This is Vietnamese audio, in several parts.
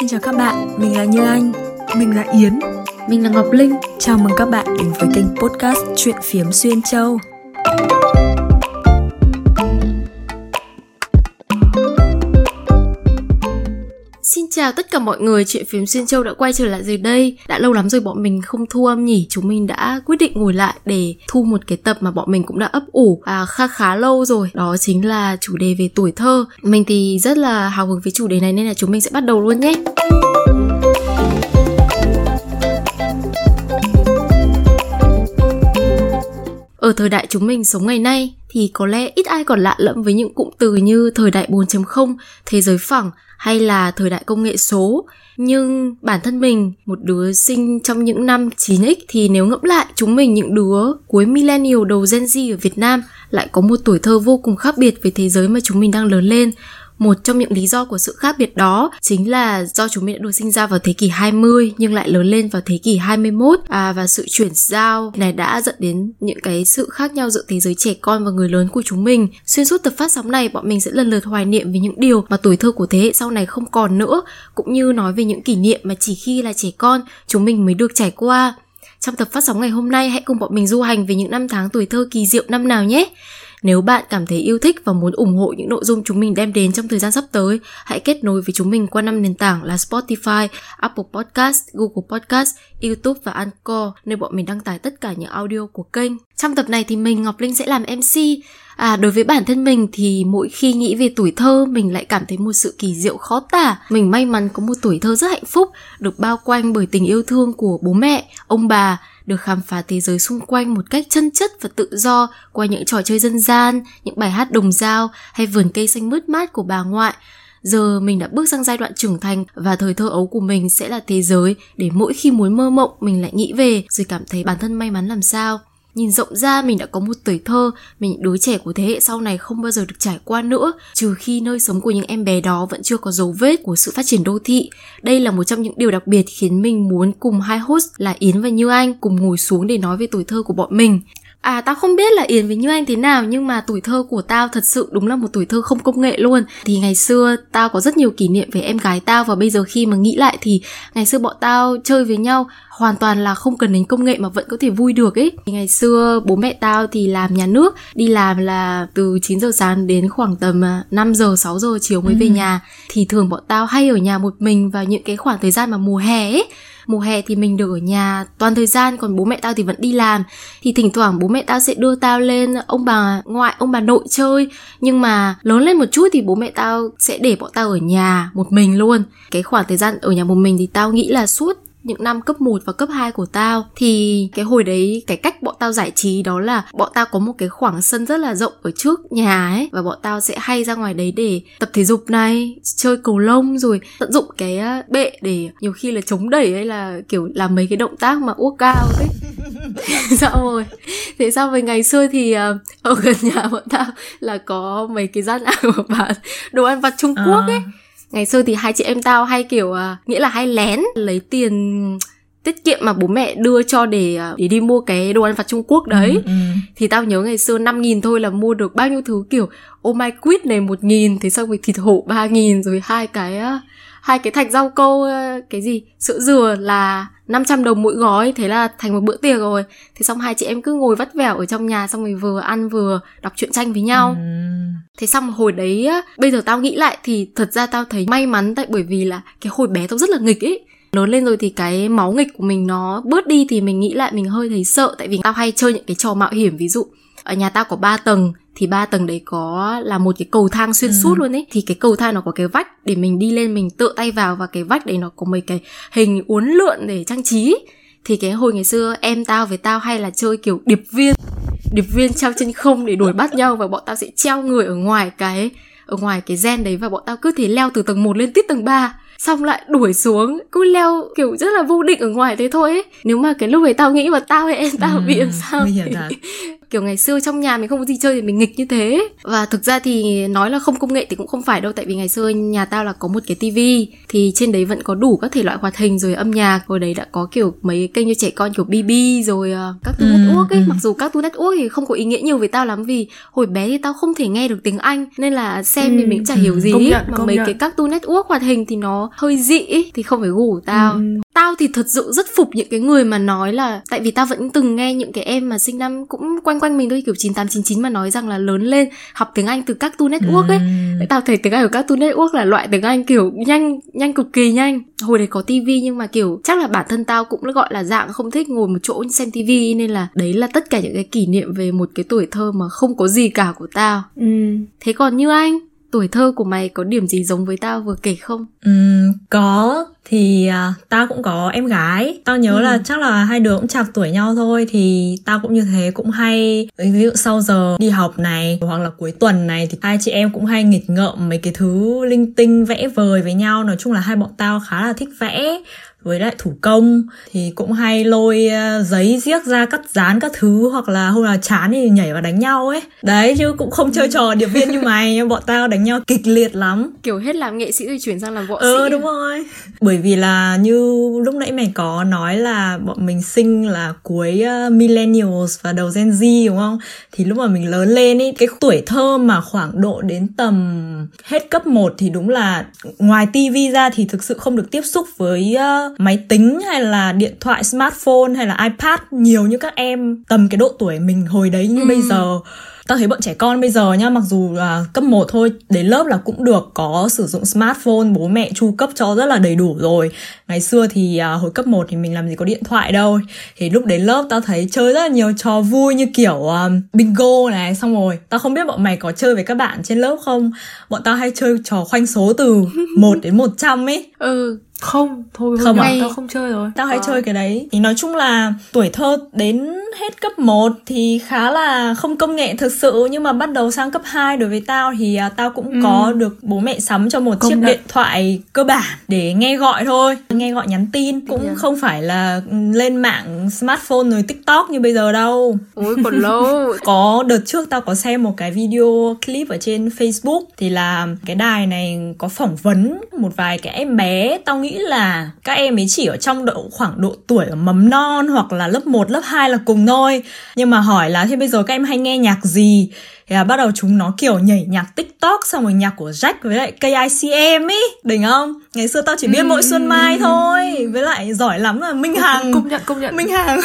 Xin chào các bạn, mình là Như Anh. Mình là Yến. Mình là Ngọc Linh. Chào mừng các bạn đến với kênh podcast Chuyện phiếm xuyên châu. Xin chào tất cả mọi người, Chuyện phiếm xuyên châu đã quay trở lại rồi đây. Đã lâu lắm rồi bọn mình không thu âm nhỉ. Chúng mình đã quyết định ngồi lại để thu một cái tập mà bọn mình cũng đã ấp ủ khá lâu rồi. Đó chính là chủ đề về tuổi thơ. Mình thì rất là hào hứng với chủ đề này nên là chúng mình sẽ bắt đầu luôn nhé. Ở thời đại chúng mình sống ngày nay thì có lẽ ít ai còn lạ lẫm với những cụm từ như thời đại 4.0, thế giới phẳng hay là thời đại công nghệ số. Nhưng bản thân mình, một đứa sinh trong những năm 9X, thì nếu ngẫm lại, chúng mình những đứa cuối millennial đầu Gen Z ở Việt Nam lại có một tuổi thơ vô cùng khác biệt với thế giới mà chúng mình đang lớn lên. Một trong những lý do của sự khác biệt đó chính là do chúng mình đã được sinh ra vào thế kỷ 20 nhưng lại lớn lên vào thế kỷ 21, và sự chuyển giao này đã dẫn đến những cái sự khác nhau giữa thế giới trẻ con và người lớn của chúng mình. Xuyên suốt tập phát sóng này, bọn mình sẽ lần lượt hoài niệm về những điều mà tuổi thơ của thế hệ sau này không còn nữa, cũng như nói về những kỷ niệm mà chỉ khi là trẻ con chúng mình mới được trải qua. Trong tập phát sóng ngày hôm nay, hãy cùng bọn mình du hành về những năm tháng tuổi thơ kỳ diệu năm nào nhé. Nếu bạn cảm thấy yêu thích và muốn ủng hộ những nội dung chúng mình đem đến trong thời gian sắp tới, hãy kết nối với chúng mình qua 5 nền tảng là Spotify, Apple Podcast, Google Podcast, YouTube và Anchor, nơi bọn mình đăng tải tất cả những audio của kênh. Trong tập này thì mình, Ngọc Linh, sẽ làm MC. Đối với bản thân mình thì mỗi khi nghĩ về tuổi thơ, mình lại cảm thấy một sự kỳ diệu khó tả. Mình may mắn có một tuổi thơ rất hạnh phúc, được bao quanh bởi tình yêu thương của bố mẹ, ông bà, được khám phá thế giới xung quanh một cách chân chất và tự do qua những trò chơi dân gian, những bài hát đồng dao hay vườn cây xanh mướt mát của bà ngoại. Giờ mình đã bước sang giai đoạn trưởng thành và thời thơ ấu của mình sẽ là thế giới để mỗi khi muốn mơ mộng mình lại nghĩ về, rồi cảm thấy bản thân may mắn làm sao. Nhìn rộng ra, mình đã có một tuổi thơ mình đứa trẻ của thế hệ sau này không bao giờ được trải qua nữa, trừ khi nơi sống của những em bé đó vẫn chưa có dấu vết của sự phát triển đô thị. Đây là một trong những điều đặc biệt khiến mình muốn cùng hai host là Yến và Như Anh cùng ngồi xuống để nói về tuổi thơ của bọn mình. Tao không biết là Yến với Như Anh thế nào, nhưng mà tuổi thơ của tao thật sự đúng là một tuổi thơ không công nghệ luôn. Thì ngày xưa tao có rất nhiều kỷ niệm về em gái tao, và bây giờ khi mà nghĩ lại thì ngày xưa bọn tao chơi với nhau hoàn toàn là không cần đến công nghệ mà vẫn có thể vui được ấy. Ngày xưa bố mẹ tao thì làm nhà nước, đi làm là từ 9 giờ sáng đến khoảng tầm 5 giờ, 6 giờ chiều mới về nhà. Thì thường bọn tao hay ở nhà một mình vào những cái khoảng thời gian mà mùa hè ấy. Mùa hè thì mình được ở nhà toàn thời gian, còn bố mẹ tao thì vẫn đi làm. Thì thỉnh thoảng bố mẹ tao sẽ đưa tao lên ông bà ngoại, ông bà nội chơi. Nhưng mà lớn lên một chút thì bố mẹ tao sẽ để bọn tao ở nhà một mình luôn. Cái khoảng thời gian ở nhà một mình thì tao nghĩ là suốt những năm cấp 1 và cấp 2 của tao. Thì cái hồi đấy, cái cách bọn tao giải trí đó là bọn tao có một cái khoảng sân rất là rộng ở trước nhà ấy, và bọn tao sẽ hay ra ngoài đấy để tập thể dục này, chơi cầu lông, rồi tận dụng cái bệ để nhiều khi là chống đẩy hay là kiểu làm mấy cái động tác mà uốc cao ấy. Dạ rồi. Thế sao về ngày xưa thì ở gần nhà bọn tao là có mấy cái gian hàng mà bán đồ ăn vặt Trung Quốc ấy. Ngày xưa thì hai chị em tao hay kiểu nghĩa là hay lén lấy tiền tiết kiệm mà bố mẹ đưa cho để đi mua cái đồ ăn vặt Trung Quốc đấy. Thì tao nhớ ngày xưa 5.000 thôi là mua được bao nhiêu thứ, kiểu ô mai quýt này 1.000, thế xong rồi thịt hổ 3.000, rồi hai cái thạch rau câu, cái gì sữa dừa là 500 đồng mỗi gói. Thế là thành một bữa tiệc rồi. Thế xong hai chị em cứ ngồi vắt vẻo ở trong nhà, xong rồi vừa ăn vừa đọc truyện tranh với nhau. Thế xong hồi đấy, bây giờ tao nghĩ lại thì thật ra tao thấy may mắn, tại bởi vì là cái hồi bé tao rất là nghịch ấy. Lớn lên rồi thì cái máu nghịch của mình nó bớt đi, thì mình nghĩ lại mình hơi thấy sợ, tại vì tao hay chơi những cái trò mạo hiểm. Ví dụ ở nhà tao có 3 tầng, thì 3 tầng đấy có là một cái cầu thang xuyên suốt luôn ấy. Thì cái cầu thang nó có cái vách để mình đi lên, mình tựa tay vào, và cái vách đấy nó có mấy cái hình uốn lượn để trang trí. Thì cái hồi ngày xưa em tao với tao hay là chơi kiểu điệp viên treo trên không để đuổi bắt nhau, và bọn tao sẽ treo người ở ngoài cái gen đấy, và bọn tao cứ thế leo từ tầng 1 lên tít tầng 3, xong lại đuổi xuống, cứ leo kiểu rất là vô định ở ngoài thế thôi ấy. Nếu mà cái lúc ấy tao nghĩ mà tao hay em tao bị làm sao thì kiểu ngày xưa trong nhà mình không có gì chơi thì mình nghịch như thế. Và thực ra thì nói là không công nghệ thì cũng không phải đâu, tại vì ngày xưa nhà tao là có một cái tivi, thì trên đấy vẫn có đủ các thể loại hoạt hình rồi âm nhạc, rồi đấy đã có kiểu mấy kênh cho trẻ con kiểu BB rồi Cartoon Network ấy. Mặc dù Cartoon Network thì không có ý nghĩa nhiều với tao lắm vì hồi bé thì tao không thể nghe được tiếng Anh nên là xem thì mình chả hiểu gì ấy. Mà mấy cái Cartoon Network hoạt hình thì nó hơi dị ấy, thì không phải gu của tao. Tao thì thật sự rất phục những cái người mà nói là, tại vì tao vẫn từng nghe những cái em mà sinh năm cũng quanh quanh mình thôi, kiểu 9899 mà nói rằng là lớn lên học tiếng Anh từ Cartoon Network ấy. Tao thấy tiếng Anh của Cartoon Network là loại tiếng Anh kiểu nhanh cực kỳ nhanh. Hồi đấy có tivi nhưng mà kiểu chắc là bản thân tao cũng gọi là dạng không thích ngồi một chỗ xem tivi, nên là đấy là tất cả những cái kỷ niệm về một cái tuổi thơ mà không có gì cả của tao. Thế còn Như Anh, tuổi thơ của mày có điểm gì giống với tao vừa kể không? Có. Thì tao cũng có em gái. Tao nhớ là chắc là hai đứa cũng chạc tuổi nhau thôi. Thì tao cũng như thế, cũng hay, ví dụ sau giờ đi học này hoặc là cuối tuần này thì hai chị em cũng hay nghịch ngợm mấy cái thứ linh tinh, vẽ vời với nhau. Nói chung là hai bọn tao khá là thích vẽ với lại thủ công, thì cũng hay lôi giấy giếc ra cắt dán các thứ, hoặc là hôm nào chán thì nhảy vào đánh nhau ấy. Đấy, chứ cũng không chơi trò điệp viên như mày, nhưng bọn tao đánh nhau kịch liệt lắm. Kiểu hết làm nghệ sĩ rồi chuyển sang làm võ sĩ. Đúng rồi. Bởi vì là như lúc nãy mày có nói là bọn mình sinh là cuối millennials và đầu Gen Z đúng không? Thì lúc mà mình lớn lên ấy, cái tuổi thơ mà khoảng độ đến tầm hết cấp 1 thì đúng là ngoài tivi ra thì thực sự không được tiếp xúc với máy tính hay là điện thoại smartphone hay là iPad nhiều như các em tầm cái độ tuổi mình hồi đấy như bây giờ. Tao thấy bọn trẻ con bây giờ nhá, mặc dù là cấp 1 thôi, đến lớp là cũng được có sử dụng smartphone, bố mẹ chu cấp cho rất là đầy đủ rồi. Ngày xưa thì hồi cấp 1 thì mình làm gì có điện thoại đâu. Thì lúc đến lớp tao thấy chơi rất là nhiều trò vui như kiểu bingo này, xong rồi tao không biết bọn mày có chơi với các bạn trên lớp không? Bọn tao hay chơi trò khoanh số từ 1 đến 100 ấy. Tao không chơi rồi. Tao hay chơi cái đấy. Thì nói chung là tuổi thơ đến hết cấp 1 thì khá là không công nghệ thực sự. Nhưng mà bắt đầu sang cấp 2 đối với tao thì tao cũng có được bố mẹ sắm cho một chiếc điện thoại cơ bản để nghe gọi thôi, nghe gọi nhắn tin. Cũng không phải là lên mạng smartphone rồi TikTok như bây giờ đâu. Ôi còn lâu. Có đợt trước tao có xem một cái video clip ở trên Facebook, thì là cái đài này có phỏng vấn một vài cái em bé. Tao nghĩ là các em ấy chỉ ở trong khoảng độ tuổi mầm non hoặc là lớp 1, lớp 2 là cùng thôi. Nhưng mà hỏi là thế bây giờ các em hay nghe nhạc gì? Thì là bắt đầu chúng nó kiểu nhảy nhạc TikTok, xong rồi nhạc của Jack với lại KICM ý. Đỉnh không? Ngày xưa tao chỉ biết mỗi Xuân Mai thôi. Với lại giỏi lắm là Minh Hằng. Công nhận Minh Hằng.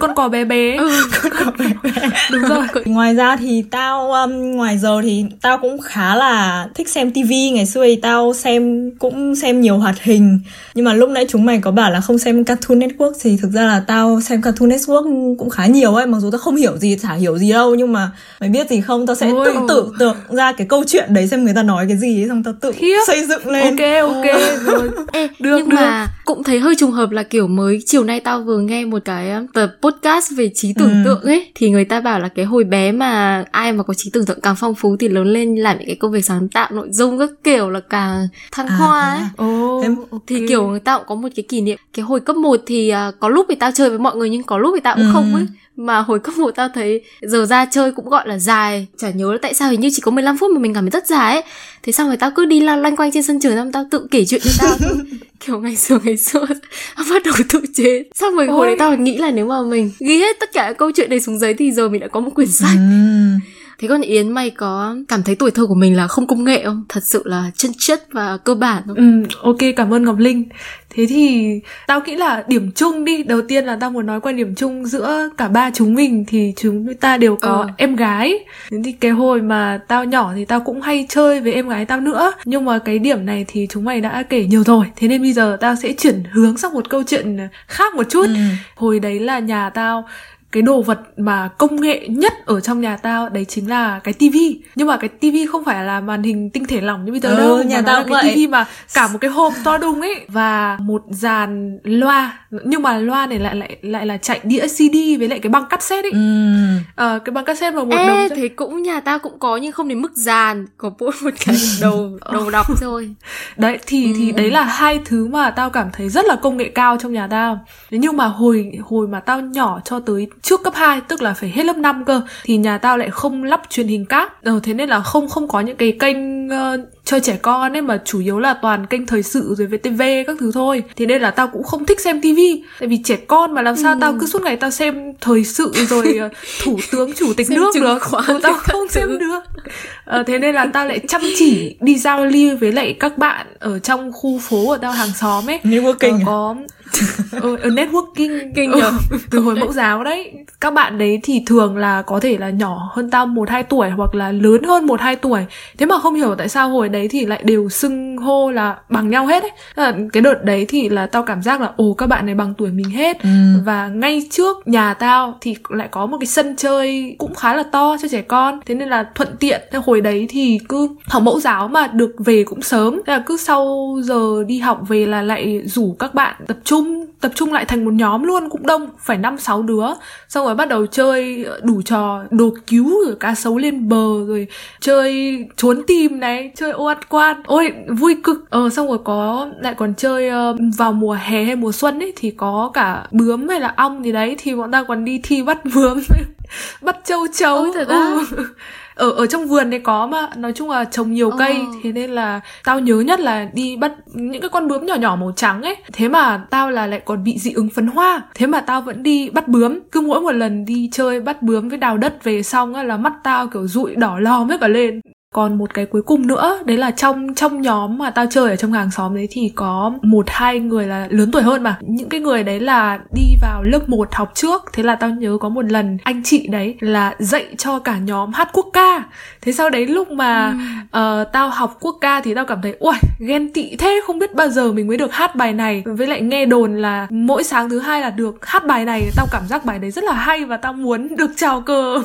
Con cò bé bé. Con cò bé bé. Đúng rồi. Ngoài ra thì tao ngoài giờ thì tao cũng khá là thích xem tivi. Ngày xưa thì tao cũng xem nhiều hoạt hình. Nhưng mà lúc nãy chúng mày có bảo là không xem Cartoon Network, thì thực ra là tao xem Cartoon Network cũng khá nhiều ấy. Mặc dù tao không hiểu gì, chả hiểu gì đâu, nhưng mà mày biết gì không? Tao sẽ tự tưởng tượng ra cái câu chuyện đấy, xem người ta nói cái gì ấy, xong tao tự xây dựng lên. Ok rồi. Nhưng mà cũng thấy hơi trùng hợp là kiểu mới chiều nay tao vừa nghe một cái tập podcast về trí tưởng tượng ấy, thì người ta bảo là cái hồi bé mà ai mà có trí tưởng tượng càng phong phú thì lớn lên làm những cái công việc sáng tạo nội dung các kiểu là càng thăng hoa ấy. Thì kiểu người ta cũng có một cái kỷ niệm. Cái hồi cấp 1 thì có lúc thì tao chơi với mọi người, nhưng có lúc thì tao cũng không ấy. Mà hồi cấp 1 tao thấy giờ ra chơi cũng gọi là dài, chả nhớ là tại sao, hình như chỉ có 15 phút mà mình cảm thấy rất dài ấy. Thế xong rồi tao cứ đi loanh quanh trên sân trường, xong tao tự kể chuyện cho tao thôi. Kiểu ngày xưa bắt đầu tự chế. Xong rồi hồi đấy tao nghĩ là nếu mà mình ghi hết tất cả câu chuyện này xuống giấy thì giờ mình đã có một quyển sách. Thế còn Yến, mày có cảm thấy tuổi thơ của mình là không công nghệ không? Thật sự là chân chất và cơ bản không? Ok, cảm ơn Ngọc Linh. Thế thì tao nghĩ là điểm chung đi. Đầu tiên là tao muốn nói qua điểm chung giữa cả ba chúng mình, thì chúng ta đều có em gái. Thì cái hồi mà tao nhỏ thì tao cũng hay chơi với em gái tao nữa. Nhưng mà cái điểm này thì chúng mày đã kể nhiều rồi. Thế nên bây giờ tao sẽ chuyển hướng sang một câu chuyện khác một chút. Hồi đấy là nhà tao, cái đồ vật mà công nghệ nhất ở trong nhà tao đấy chính là cái tivi. Nhưng mà cái tivi không phải là màn hình tinh thể lỏng như bây giờ đâu, nhà tao cái tivi mà cả một cái hộp to đùng ấy, và một dàn loa. Nhưng mà loa này lại là chạy đĩa CD với lại cái băng cassette ấy. Cái băng cassette vào một đồng. Thế cũng nhà tao cũng có, nhưng không đến mức dàn, có mỗi một cái đầu đọc thôi. Đấy thì đấy là hai thứ mà tao cảm thấy rất là công nghệ cao trong nhà tao. Nhưng mà hồi mà tao nhỏ cho tới trước cấp 2, tức là phải hết lớp 5 cơ, thì nhà tao lại không lắp truyền hình cáp. Thế nên là không có những cái kênh chơi trẻ con ấy, mà chủ yếu là toàn kênh thời sự rồi VTV các thứ thôi. Thì nên là tao cũng không thích xem tivi, tại vì trẻ con mà làm sao tao cứ suốt ngày tao xem thời sự rồi thủ tướng chủ tịch nước được, tao không xem được. Thế nên là tao lại chăm chỉ đi giao lưu với lại các bạn ở trong khu phố của tao, hàng xóm ấy. Networking có networking kinh từ hồi mẫu giáo đấy. Các bạn đấy thì thường là có thể là nhỏ hơn tao 1-2 tuổi hoặc là lớn hơn 1-2 tuổi. Thế mà không hiểu tại sao hồi đấy thì lại đều xưng hô là bằng nhau hết ấy. Cái đợt đấy thì là tao cảm giác là các bạn này bằng tuổi mình hết. Và ngay trước nhà tao thì lại có một cái sân chơi cũng khá là to cho trẻ con, thế nên là thuận tiện. Thế hồi đấy thì cứ học mẫu giáo mà được về cũng sớm, thế là cứ sau giờ đi học về là lại rủ các bạn tập trung lại thành một nhóm luôn, cũng đông, phải 5-6 đứa. Xong rồi bắt đầu chơi đủ trò đồ cứu, rồi cá sấu lên bờ, rồi chơi trốn tìm này, chơi ô ăn quan, ôi vui cực. Xong rồi lại còn chơi vào mùa hè hay mùa xuân ấy thì có cả bướm hay là ong gì đấy, thì bọn ta còn đi thi bắt bướm bắt châu chấu. Ở trong vườn này có, mà nói chung là trồng nhiều cây. Thế nên là tao nhớ nhất là đi bắt những cái con bướm nhỏ nhỏ màu trắng ấy. Thế mà tao là lại còn bị dị ứng phấn hoa, thế mà tao vẫn đi bắt bướm. Cứ mỗi một lần đi chơi bắt bướm với đào đất về xong á, là mắt tao kiểu rụi đỏ lòm hết cả lên. Còn một cái cuối cùng nữa, đấy là trong nhóm mà tao chơi ở trong hàng xóm đấy thì có 1-2 người là lớn tuổi hơn mà. Những cái người đấy là đi vào lớp 1 học trước. Thế là tao nhớ có một lần anh chị đấy là dạy cho cả nhóm hát quốc ca. Thế sau đấy lúc mà tao học quốc ca thì tao cảm thấy ui ghen tị thế, không biết bao giờ mình mới được hát bài này. Với lại nghe đồn là mỗi sáng thứ hai là được hát bài này, tao cảm giác bài đấy rất là hay và tao muốn được chào cờ.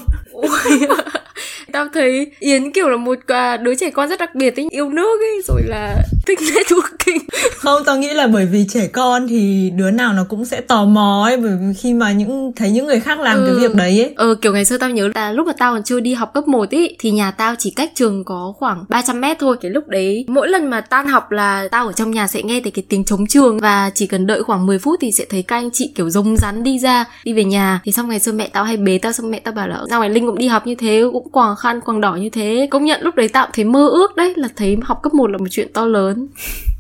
Tao thấy Yến kiểu là một đứa trẻ con rất đặc biệt ấy, yêu nước ấy, rồi là thích networking. Không, tao nghĩ là bởi vì trẻ con thì đứa nào nó cũng sẽ tò mò ấy, bởi vì khi mà thấy những người khác làm cái việc đấy ấy. Kiểu ngày xưa tao nhớ là lúc mà tao còn chưa đi học cấp 1 ấy thì nhà tao chỉ cách trường có khoảng 300 mét thôi. Cái lúc đấy mỗi lần mà tan học là tao ở trong nhà sẽ nghe thấy cái tiếng trống trường, và chỉ cần đợi khoảng 10 phút thì sẽ thấy các anh chị kiểu rống rắn đi ra đi về nhà. Thì xong ngày xưa mẹ tao hay bế tao, xong mẹ tao bảo là sao ngày Linh cũng đi học như thế, cũng quàng khăn quàng đỏ như thế. Công nhận lúc đấy tao thấy mơ ước đấy, là thấy học cấp 1 là một chuyện to lớn.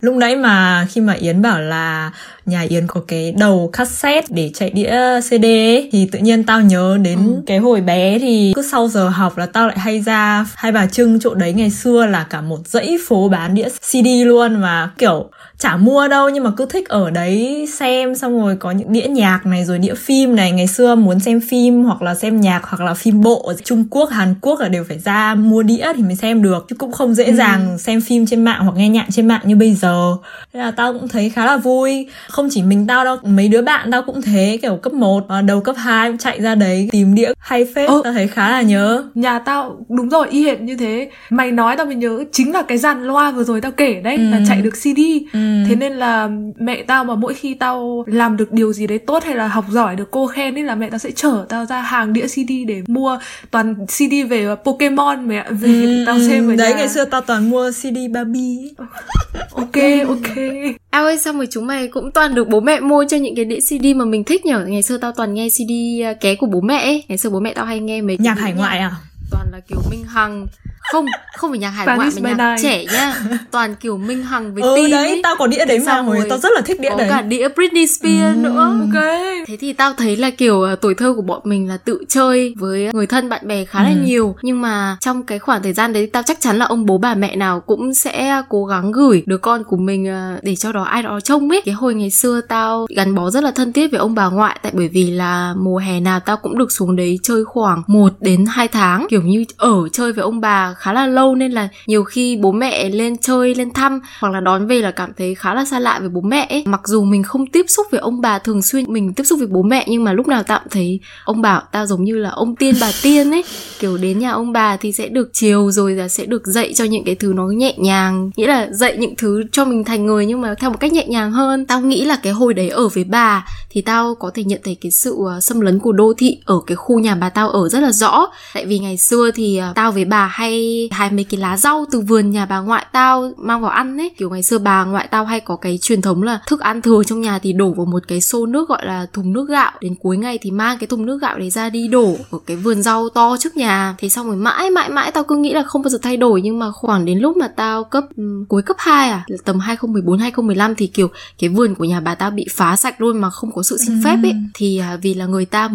Lúc nãy mà khi mà Yến bảo là nhà Yến có cái đầu cassette để chạy đĩa CD ấy, thì tự nhiên tao nhớ đến cái hồi bé thì cứ sau giờ học là tao lại hay ra Hai Bà Trưng. Chỗ đấy ngày xưa là cả một dãy phố bán đĩa CD luôn, mà kiểu chả mua đâu nhưng mà cứ thích ở đấy xem. Xong rồi có những đĩa nhạc này rồi đĩa phim này, ngày xưa muốn xem phim hoặc là xem nhạc hoặc là phim bộ Trung Quốc, Hàn Quốc là đều phải ra mua đĩa thì mới xem được, chứ cũng không dễ dàng xem phim trên mạng hoặc nghe nhạc trên mạng như bây giờ. Thế là tao cũng thấy khá là vui. Không chỉ mình tao đâu, mấy đứa bạn tao cũng thế, kiểu cấp 1, đầu cấp 2 cũng chạy ra đấy tìm đĩa hay phết. Tao thấy khá là nhớ. Nhà tao đúng rồi, y hệt như thế. Mày nói tao mới nhớ, chính là cái dàn loa vừa rồi tao kể đấy, là chạy được CD. Thế nên là mẹ tao mà mỗi khi tao làm được điều gì đấy tốt hay là học giỏi được cô khen ấy, là mẹ tao sẽ chở tao ra hàng đĩa CD để mua toàn CD về Pokemon mẹ, vì tao xem ở đấy nhà. Ngày xưa tao toàn mua CD Barbie. Ok. Ao ơi, xong rồi chúng mày cũng toàn được bố mẹ mua cho những cái đĩa CD mà mình thích nhở. Ngày xưa tao toàn nghe CD ké của bố mẹ ấy. Ngày xưa bố mẹ tao hay nghe mấy nhạc hải ngoại à? Toàn là kiểu Minh Hằng. Không phải nhạc hải ngoại mà nhạc trẻ nhá. Toàn kiểu Minh Hằng với Tin đấy ấy. Tao có đĩa đấy mà, hồi tao rất là thích đĩa đấy. Có cả đĩa Britney Spears nữa. Ok. Thế thì tao thấy là kiểu tuổi thơ của bọn mình là tự chơi với người thân bạn bè khá là nhiều. Nhưng mà trong cái khoảng thời gian đấy, tao chắc chắn là ông bố bà mẹ nào cũng sẽ cố gắng gửi đứa con của mình để cho đó ai đó trông ấy. Cái hồi ngày xưa tao gắn bó rất là thân thiết với ông bà ngoại, tại bởi vì là mùa hè nào tao cũng được xuống đấy chơi khoảng 1 đến 2 tháng, kiểu như ở chơi với ông bà khá là lâu, nên là nhiều khi bố mẹ lên chơi, lên thăm hoặc là đón về là cảm thấy khá là xa lạ với bố mẹ ấy. Mặc dù mình không tiếp xúc với ông bà thường xuyên, mình tiếp xúc với bố mẹ, nhưng mà lúc nào tao cũng thấy ông bà tao giống như là ông tiên bà tiên ấy. Kiểu đến nhà ông bà thì sẽ được chiều, rồi là sẽ được dạy cho những cái thứ nó nhẹ nhàng, nghĩa là dạy những thứ cho mình thành người nhưng mà theo một cách nhẹ nhàng hơn. Tao nghĩ là cái hồi đấy ở với bà thì tao có thể nhận thấy cái sự xâm lấn của đô thị ở cái khu nhà bà tao ở rất là rõ. Tại vì ngày xưa thì tao với bà hay hái mấy cái lá rau từ vườn nhà bà ngoại tao mang vào ăn ấy. Kiểu ngày xưa bà ngoại tao hay có cái truyền thống là thức ăn thừa trong nhà thì đổ vào một cái xô nước gọi là thùng nước gạo. Đến cuối ngày thì mang cái thùng nước gạo đấy ra đi đổ ở cái vườn rau to trước nhà. Thế xong rồi mãi tao cứ nghĩ là không bao giờ thay đổi, nhưng mà khoảng đến lúc mà tao cuối cấp 2 tầm 2014-2015 thì kiểu cái vườn của nhà bà tao bị phá sạch luôn mà không có sự xin phép ấy. Thì vì là người ta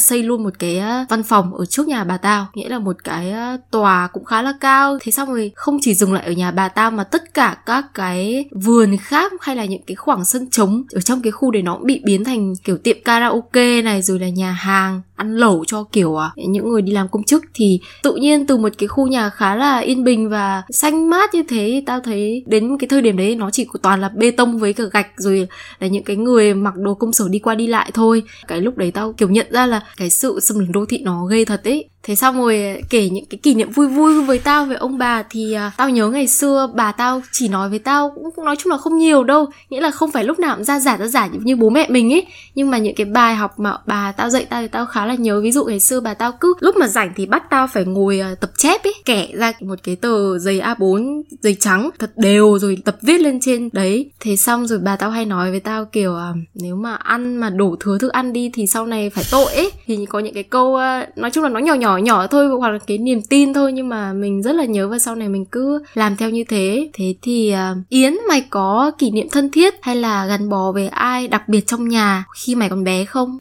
xây luôn một cái văn phòng ở trước nhà bà tao, nghĩa là một cái tòa cũng khá là cao. Thế xong rồi không chỉ dừng lại ở nhà bà tao mà tất cả các cái vườn khác hay là những cái khoảng sân trống ở trong cái khu đấy nó cũng bị biến thành kiểu tiệm karaoke này, rồi là nhà hàng ăn lẩu cho kiểu những người đi làm công chức. Thì tự nhiên từ một cái khu nhà khá là yên bình và xanh mát như thế, tao thấy đến cái thời điểm đấy nó chỉ toàn là bê tông với cả gạch, rồi là những cái người mặc đồ công sở đi qua đi lại thôi. Cái lúc đấy tao kiểu nhận ra là cái sự xâm lấn đô thị nó ghê thật ấy. Thế xong rồi kể những cái kỷ niệm vui vui với tao về ông bà thì tao nhớ ngày xưa bà tao chỉ nói với tao cũng nói chung là không nhiều đâu, nghĩa là không phải lúc nào cũng ra giả như bố mẹ mình ấy, nhưng mà những cái bài học mà bà tao dạy tao thì tao khá là nhớ. Ví dụ ngày xưa bà tao cứ lúc mà rảnh thì bắt tao phải ngồi tập chép ấy, kẻ ra một cái tờ giấy A4 giấy trắng thật đều rồi tập viết lên trên đấy. Thế xong rồi bà tao hay nói với tao kiểu nếu mà ăn mà đổ thừa thức ăn đi thì sau này phải tội ấy. Thì có những cái câu nói chung là nó nhỏ thôi, hoặc là cái niềm tin thôi, nhưng mà mình rất là nhớ và sau này mình cứ làm theo như thế. Thế thì Yến, mày có kỷ niệm thân thiết hay là gắn bó với ai đặc biệt trong nhà khi mày còn bé không?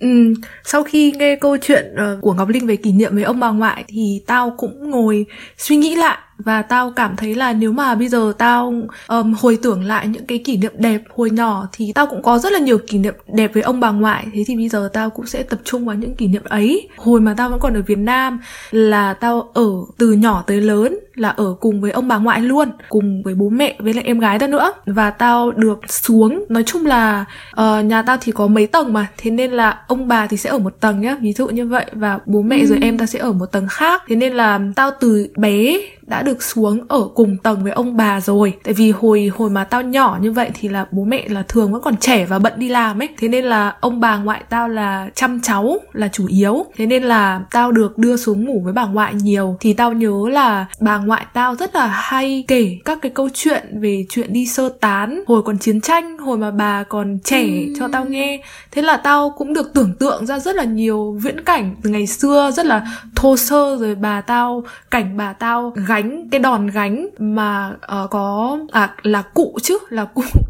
Sau khi nghe câu chuyện của Ngọc Linh về kỷ niệm với ông bà ngoại thì tao cũng ngồi suy nghĩ lại, và tao cảm thấy là nếu mà bây giờ tao hồi tưởng lại những cái kỷ niệm đẹp hồi nhỏ thì tao cũng có rất là nhiều kỷ niệm đẹp với ông bà ngoại. Thế thì bây giờ tao cũng sẽ tập trung vào những kỷ niệm ấy. Hồi mà tao vẫn còn ở Việt Nam là tao ở từ nhỏ tới lớn là ở cùng với ông bà ngoại luôn, cùng với bố mẹ với lại em gái tao nữa. Và tao được xuống, nói chung là nhà tao thì có mấy tầng mà, thế nên là ông bà thì sẽ ở một tầng nhá, ví dụ như vậy, và bố mẹ rồi em tao sẽ ở một tầng khác. Thế nên là tao từ bé đã được xuống ở cùng tầng với ông bà rồi. Tại vì hồi mà tao nhỏ như vậy thì là bố mẹ là thường vẫn còn trẻ và bận đi làm ấy, thế nên là ông bà ngoại tao là chăm cháu là chủ yếu. Thế nên là tao được đưa xuống ngủ với bà ngoại nhiều. Thì tao nhớ là bà ngoại tao rất là hay kể các cái câu chuyện về chuyện đi sơ tán hồi còn chiến tranh, hồi mà bà còn trẻ cho tao nghe. Thế là tao cũng được tưởng tượng ra rất là nhiều viễn cảnh từ ngày xưa rất là thô sơ, rồi bà tao gánh cái đòn gánh mà cụ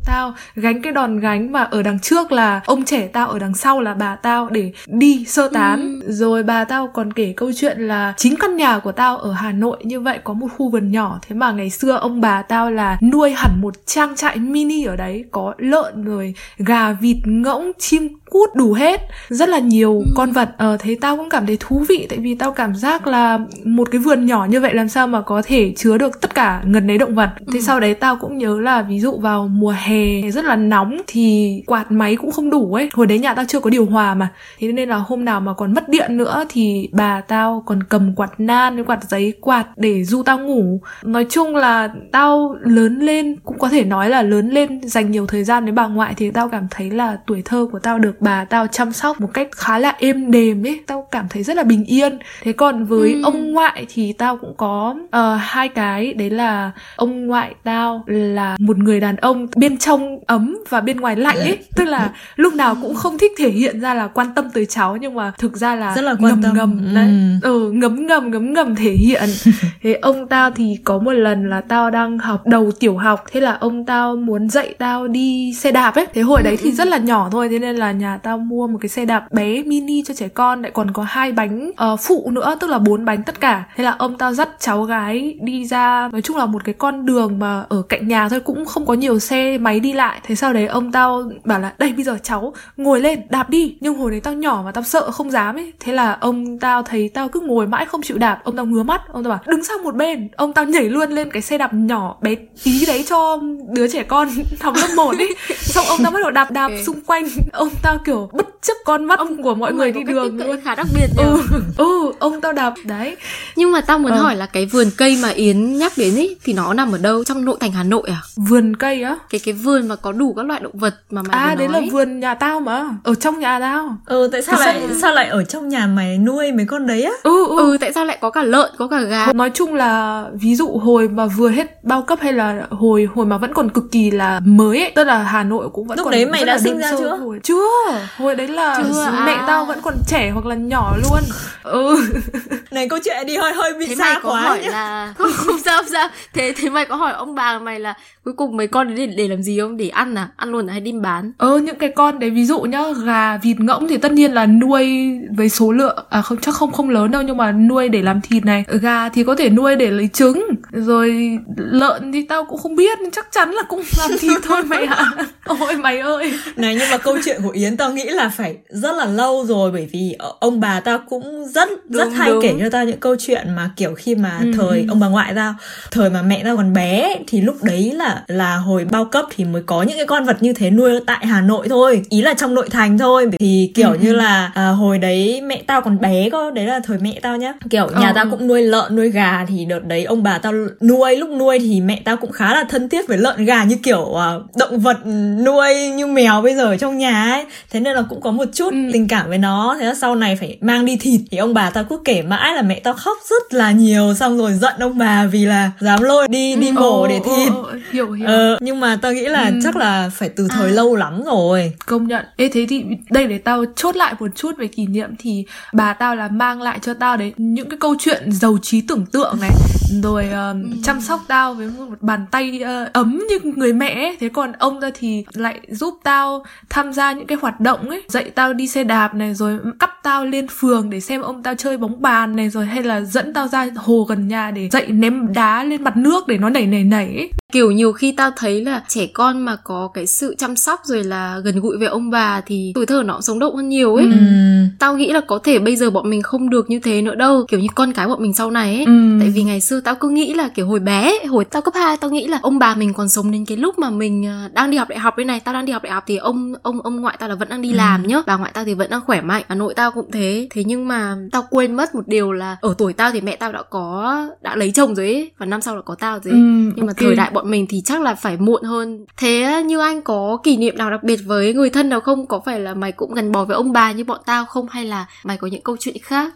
tao gánh cái đòn gánh mà ở đằng trước là ông trẻ tao, ở đằng sau là bà tao để đi sơ tán. Rồi bà tao còn kể câu chuyện là 9 căn nhà của tao ở Hà Nội như vậy có một khu vườn nhỏ, thế mà ngày xưa ông bà tao là nuôi hẳn một trang trại mini ở đấy, có lợn rồi gà vịt ngỗng chim cút đủ hết, rất là nhiều con vật. Thế tao cũng cảm thấy thú vị, tại vì tao cảm giác là một cái vườn nhỏ như vậy làm sao mà có thể chứa được tất cả ngần đấy động vật. Thế sau đấy tao cũng nhớ là ví dụ vào mùa hè rất là nóng thì quạt máy cũng không đủ ấy, hồi đấy nhà tao chưa có điều hòa mà, thế nên là hôm nào mà còn mất điện nữa thì bà tao còn cầm quạt nan với quạt giấy quạt để du tao ngủ. Nói chung là tao lớn lên, cũng có thể nói là lớn lên dành nhiều thời gian với bà ngoại, thì tao cảm thấy là tuổi thơ của tao được bà tao chăm sóc một cách khá là êm đềm ấy, tao cảm thấy rất là bình yên. Thế còn với ông ngoại thì tao cũng có hai cái, đấy là ông ngoại tao là một người đàn ông bên trong ấm và bên ngoài lạnh ấy, tức là lúc nào cũng không thích thể hiện ra là quan tâm tới cháu, nhưng mà thực ra là, rất là ngầm đấy, ngấm ngầm thể hiện. Thế ông tao thì có một lần là tao đang học đầu tiểu học, thế là ông tao muốn dạy tao đi xe đạp ấy. Thế hồi đấy thì rất là nhỏ thôi, thế nên là nhà tao mua một cái xe đạp bé mini cho trẻ con, lại còn có 2 bánh phụ nữa, tức là 4 bánh tất cả. Thế là ông tao dắt cháu gái đi ra, nói chung là một cái con đường mà ở cạnh nhà thôi, cũng không có nhiều xe máy đi lại. Thế sau đấy ông tao bảo là đây bây giờ cháu ngồi lên đạp đi, nhưng hồi đấy tao nhỏ mà tao sợ không dám ấy. Thế là ông tao thấy tao cứ ngồi mãi không chịu đạp, ông tao ngứa mắt, ông tao bảo đứng sang một bên lên, ông tao nhảy luôn lên cái xe đạp nhỏ bé tí đấy cho đứa trẻ con học lớp 1 ấy. Xong ông tao bắt đầu đạp đạp xung quanh. Ông tao kiểu bất chấp con mắt ông của mọi người đi đường luôn. Khá đặc biệt. Ông tao đạp đấy. Nhưng mà tao muốn hỏi là cái vườn cây mà Yến nhắc đến ấy thì nó nằm ở đâu, trong nội thành Hà Nội à? Vườn cây á? Cái vườn mà có đủ các loại động vật mà mày nói. À đấy là vườn nhà tao mà, ở trong nhà tao. Tại sao sao lại ở trong nhà mày nuôi mấy con đấy á? Tại sao lại có cả lợn, có cả gà? Nói chung là ví dụ hồi mà vừa hết bao cấp hay là hồi mà vẫn còn cực kỳ là mới ấy, tức là Hà Nội cũng vẫn lúc còn đấy mày đã sinh ra chưa? Hồi đấy là mẹ tao vẫn còn trẻ hoặc là nhỏ luôn. Này câu chuyện đi hơi bị thế xa mày có quá hỏi nhá. Là không sao. Thế mày có hỏi ông bà mày là cuối cùng mấy con đấy để làm gì không? Để ăn à? Ăn luôn à hay đem bán? Những cái con đấy ví dụ nhá, gà, vịt, ngỗng thì tất nhiên là nuôi với số lượng không lớn đâu, nhưng mà nuôi để làm thịt này. Gà thì có thể nuôi để lấy trứng. Rồi lợn thì tao cũng không biết, chắc chắn là cũng làm thịt thôi mày ạ. Ôi mày ơi. Này nhưng mà câu chuyện của Yến tao nghĩ là phải rất là lâu rồi, bởi vì ông bà tao cũng rất hay kể cho tao những câu chuyện mà kiểu khi mà thời ông bà ngoại tao, thời mà mẹ tao còn bé thì lúc đấy là hồi bao cấp thì mới có những cái con vật như thế nuôi tại Hà Nội thôi, ý là trong nội thành thôi. Thì kiểu như là hồi đấy mẹ tao còn bé cơ, đấy là thời mẹ tao nhá, kiểu nhà tao cũng nuôi lợn nuôi gà. Thì đợt đấy ông bà tao lúc nuôi thì mẹ tao cũng khá là thân thiết với lợn gà, như kiểu động vật nuôi như mèo bây giờ trong nhà ấy, thế nên là cũng có một chút tình cảm với nó. Thế là sau này phải mang đi thịt thì ông bà tao cứ kể mãi là mẹ tao khóc rất là nhiều, xong rồi giận ông bà vì là dám lôi đi mổ để thịt. Hiểu. Nhưng mà tao nghĩ là chắc là phải từ thời lâu lắm rồi. Công nhận. Thế thì đây để tao chốt lại một chút về kỷ niệm, thì bà tao là mang lại cho tao đấy những cái câu chuyện giàu trí tưởng tượng này, rồi chăm sóc tao với một bàn tay ấm như người mẹ ấy. Thế còn ông ta thì lại giúp tao tham gia những cái hoạt động ấy, dạy tao đi xe đạp này, rồi cắp tao lên phường để xem ông tao chơi bóng bàn này, rồi hay là dẫn tao ra hồ gần nhà để dạy ném đá lên mặt nước để nó nảy ấy. Kiểu nhiều khi tao thấy là trẻ con mà có cái sự chăm sóc rồi là gần gũi với ông bà thì tuổi thơ nó sống động hơn nhiều ấy. Tao nghĩ là có thể bây giờ bọn mình không được như thế nữa đâu, kiểu như con cái bọn mình sau này ấy. Tại vì ngày xưa tao cứ nghĩ là kiểu hồi bé ấy, hồi tao cấp 2 tao nghĩ là ông bà mình còn sống đến cái lúc mà mình đang đi học đại học đây này. Tao đang đi học đại học thì ông ngoại tao là vẫn đang đi làm nhá, bà ngoại tao thì vẫn đang khỏe mạnh, bà nội tao cũng thế. Nhưng mà tao quên mất một điều là ở tuổi tao thì mẹ tao đã lấy chồng rồi ấy, và năm sau là có tao rồi ấy. Nhưng mà thời đại bọn mình thì chắc là phải muộn hơn. Thế như anh có kỷ niệm nào đặc biệt với người thân nào không? Có phải là mày cũng gắn bó với ông bà như bọn tao không, hay là mày có những câu chuyện khác?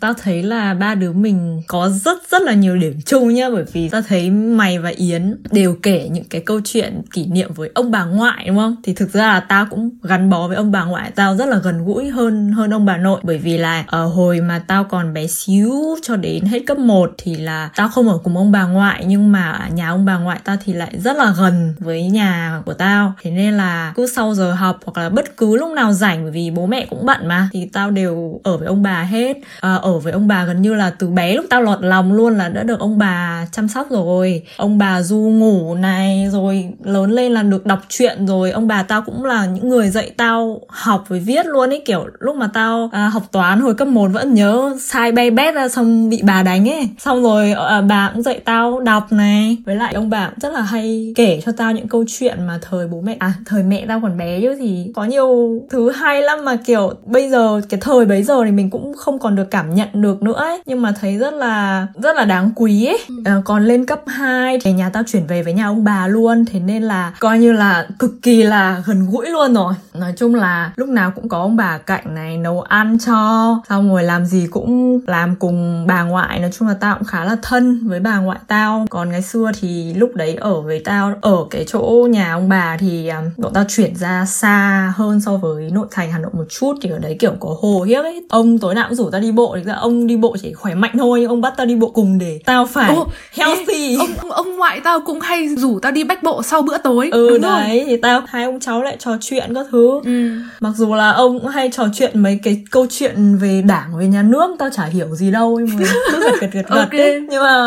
Tao thấy là ba đứa mình có rất là nhiều điểm chung nhá, bởi vì tao thấy mày và Yến đều kể những cái câu chuyện kỷ niệm với ông bà ngoại đúng không? Thì thực ra là tao cũng gắn bó với ông bà ngoại tao rất là gần gũi hơn ông bà nội, bởi vì là hồi mà tao còn bé xíu cho đến hết cấp 1 thì là tao không ở cùng ông bà ngoại, nhưng mà ở nhà ông bà ngoại tao thì lại rất là gần với nhà của tao. Thế nên là cứ sau giờ học hoặc là bất cứ lúc nào rảnh, bởi vì bố mẹ cũng bận mà, thì tao đều ở với ông bà hết. Ở với ông bà gần như là từ bé, lúc tao lọt lòng luôn là đã được ông bà chăm sóc rồi, ông bà du ngủ này, rồi lớn lên là được đọc truyện, rồi ông bà tao cũng là những người dạy tao học với viết luôn ấy. Kiểu lúc mà tao học toán hồi cấp 1 vẫn nhớ sai bay bét ra xong bị bà đánh ấy, xong rồi bà cũng dạy tao đọc này. Với lại ông bà cũng rất là hay kể cho tao những câu chuyện mà thời bố mẹ thời mẹ tao còn bé chứ, thì có nhiều thứ hay lắm mà kiểu bây giờ cái thời bấy giờ thì mình cũng không còn được cảm nhận được nữa ấy, nhưng mà thấy rất là đáng quý ấy. Còn lên cấp 2 thì nhà tao chuyển về với nhà ông bà luôn, thế nên là coi như là cực kỳ là gần gũi luôn rồi. Nói chung là lúc nào cũng có ông bà cạnh này, nấu ăn cho, xong rồi làm gì cũng làm cùng bà ngoại. Nói chung là tao cũng khá là thân với bà ngoại tao. Còn ngày xưa thì lúc đấy ở với tao ở cái chỗ nhà ông bà thì bọn tao chuyển ra xa hơn so với nội thành Hà Nội một chút, thì ở đấy kiểu có hồ hiếc ấy. Ông tối nào cũng rủ tao đi bộ, thì ông đi bộ chỉ khỏe mạnh thôi, nhưng ông bắt tao đi bộ cùng để tao phải healthy. Ông ngoại tao cũng hay rủ tao đi bách bộ sau bữa tối. Đúng đấy rồi. Thì tao hai ông cháu lại trò chuyện các thứ. Mặc dù là ông cũng hay trò chuyện mấy cái câu chuyện về đảng, về nhà nước, tao chả hiểu gì đâu, nhưng mà cứ gật gật ấy. Nhưng mà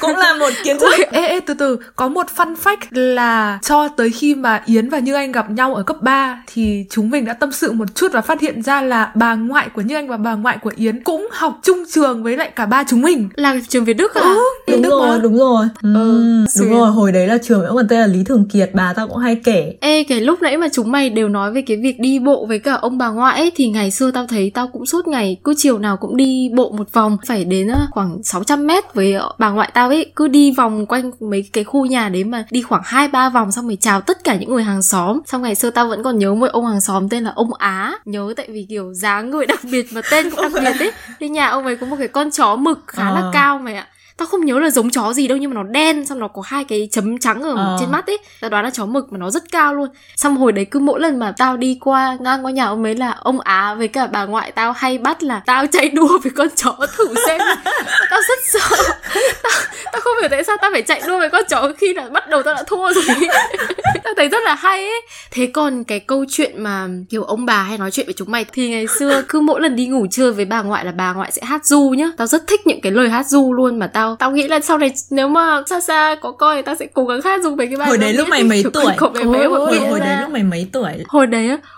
cũng là một kiến thức. Ê, từ từ. Có một fun fact là cho tới khi mà Yến và Như Anh gặp nhau ở cấp 3 thì chúng mình đã tâm sự một chút và phát hiện ra là bà ngoại của Như Anh và bà ngoại của Yến cũng học chung trường với lại cả ba chúng mình. Là trường Việt Đức à? Đúng rồi, hồi đấy là trường cũng còn tên là Lý Thường Kiệt, bà ta cũng hay kể. Ê, cái lúc nãy mà chúng mày đều nói về cái việc đi bộ với cả ông bà ngoại ấy, thì ngày xưa tao thấy tao cũng suốt ngày, cứ chiều nào cũng đi bộ một vòng, phải đến khoảng 600 mét với bà ngoại tao ấy, cứ đi vòng quanh mấy cái khu nhà đấy mà đi khoảng 2-3 vòng xong rồi chào tất cả những người hàng xóm. Xong ngày xưa tao vẫn còn nhớ một ông hàng xóm tên là ông Á, nhớ tại vì kiểu dáng người đặc biệt mà tên cũng đặc biệt ấy. Thì nhà ông ấy có một cái con chó mực khá là cao mày ạ. Tao không nhớ là giống chó gì đâu, nhưng mà nó đen, xong nó có 2 cái chấm trắng ở trên mắt ấy. Tao đoán là chó mực mà nó rất cao luôn. Xong hồi đấy cứ mỗi lần mà tao đi qua ngang qua nhà ông ấy là ông Á với cả bà ngoại tao hay bắt là tao chạy đua với con chó thử xem. Tao rất sợ. Tao không hiểu tại sao tao phải chạy đua với con chó khi là bắt đầu tao đã thua rồi. Tao thấy rất là hay ấy. Thế còn cái câu chuyện mà kiểu ông bà hay nói chuyện với chúng mày thì ngày xưa cứ mỗi lần đi ngủ trưa với bà ngoại là bà ngoại sẽ hát ru nhá. Tao rất thích những cái lời hát ru luôn mà tao nghĩ là sau này nếu mà xa xa có coi tao sẽ cố gắng hát ru về cái bài. Hồi đấy lúc mày mấy tuổi? Hồi đấy lúc mày mấy tuổi?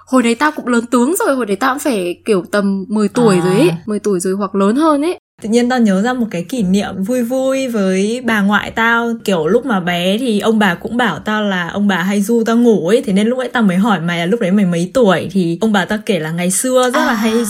Hồi đấy tao cũng lớn tướng rồi, hồi đấy tao cũng phải kiểu tầm 10 tuổi rồi ấy, 10 tuổi rồi hoặc lớn hơn ấy. Tự nhiên tao nhớ ra một cái kỷ niệm vui vui với bà ngoại tao. Kiểu lúc mà bé thì ông bà cũng bảo tao là ông bà hay ru tao ngủ ấy. Thế nên lúc ấy tao mới hỏi mày là lúc đấy mày mấy tuổi. Thì ông bà tao kể là ngày xưa rất là hay